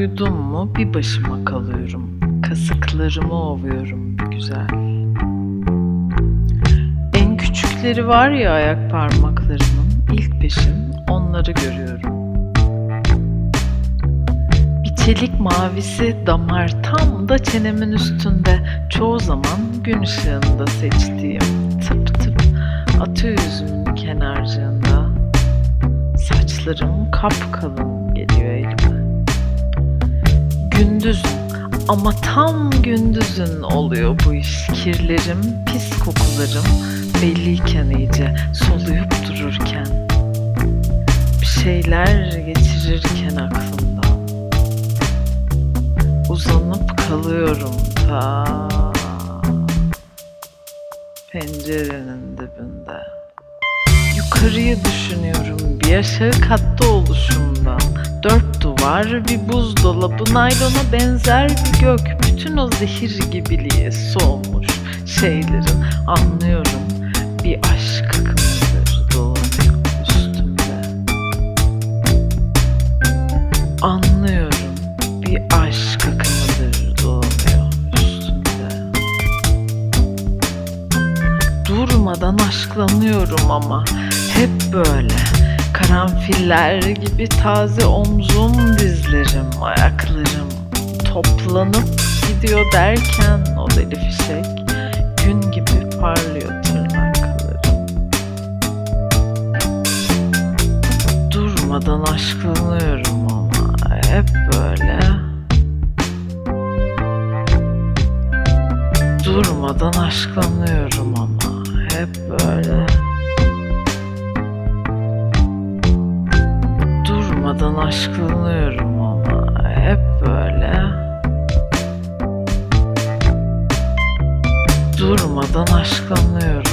Uyudum mu bir başıma kalıyorum. Kasıklarımı ovuyorum bir güzel. En küçükleri var ya ayak parmaklarımın, ilk peşin onları görüyorum. Bir çelik mavisi damar tam da çenemin üstünde. Çoğu zaman gün ışığında seçtiğim tıp tıp atı yüzümün kenarcığında. Saçlarım kapkalın geliyor elime. Gündüzüm ama tam gündüzün oluyor bu iş. Kirlerim, pis kokularım belliyken iyice, soluyup dururken, bir şeyler geçirirken aklımdan. Uzanıp kalıyorum ta pencerenin dibinde. Yukarıyı düşünüyorum bir yaşağı katta oluşumdan. 4 duvar, bir buzdolabı, naylona benzer bir gök. Bütün o zehir gibiliğe soğumuş şeylerin, anlıyorum bir aşk akımıdır dolanıyor üstümde. Anlıyorum bir aşk akımıdır dolanıyor üstümde. Durmadan aşklanıyorum ama hep böyle. Karanfiller gibi taze omzum, dizlerim, ayaklarım toplanıp gidiyor derken o deli fişek gün gibi parlıyor tırnaklarım. Durmadan aşklanıyorum ama hep böyle. Durmadan aşklanıyorum ama hep böyle. Durmadan aşklanıyorum ama hep böyle. Durmadan aşklanıyorum.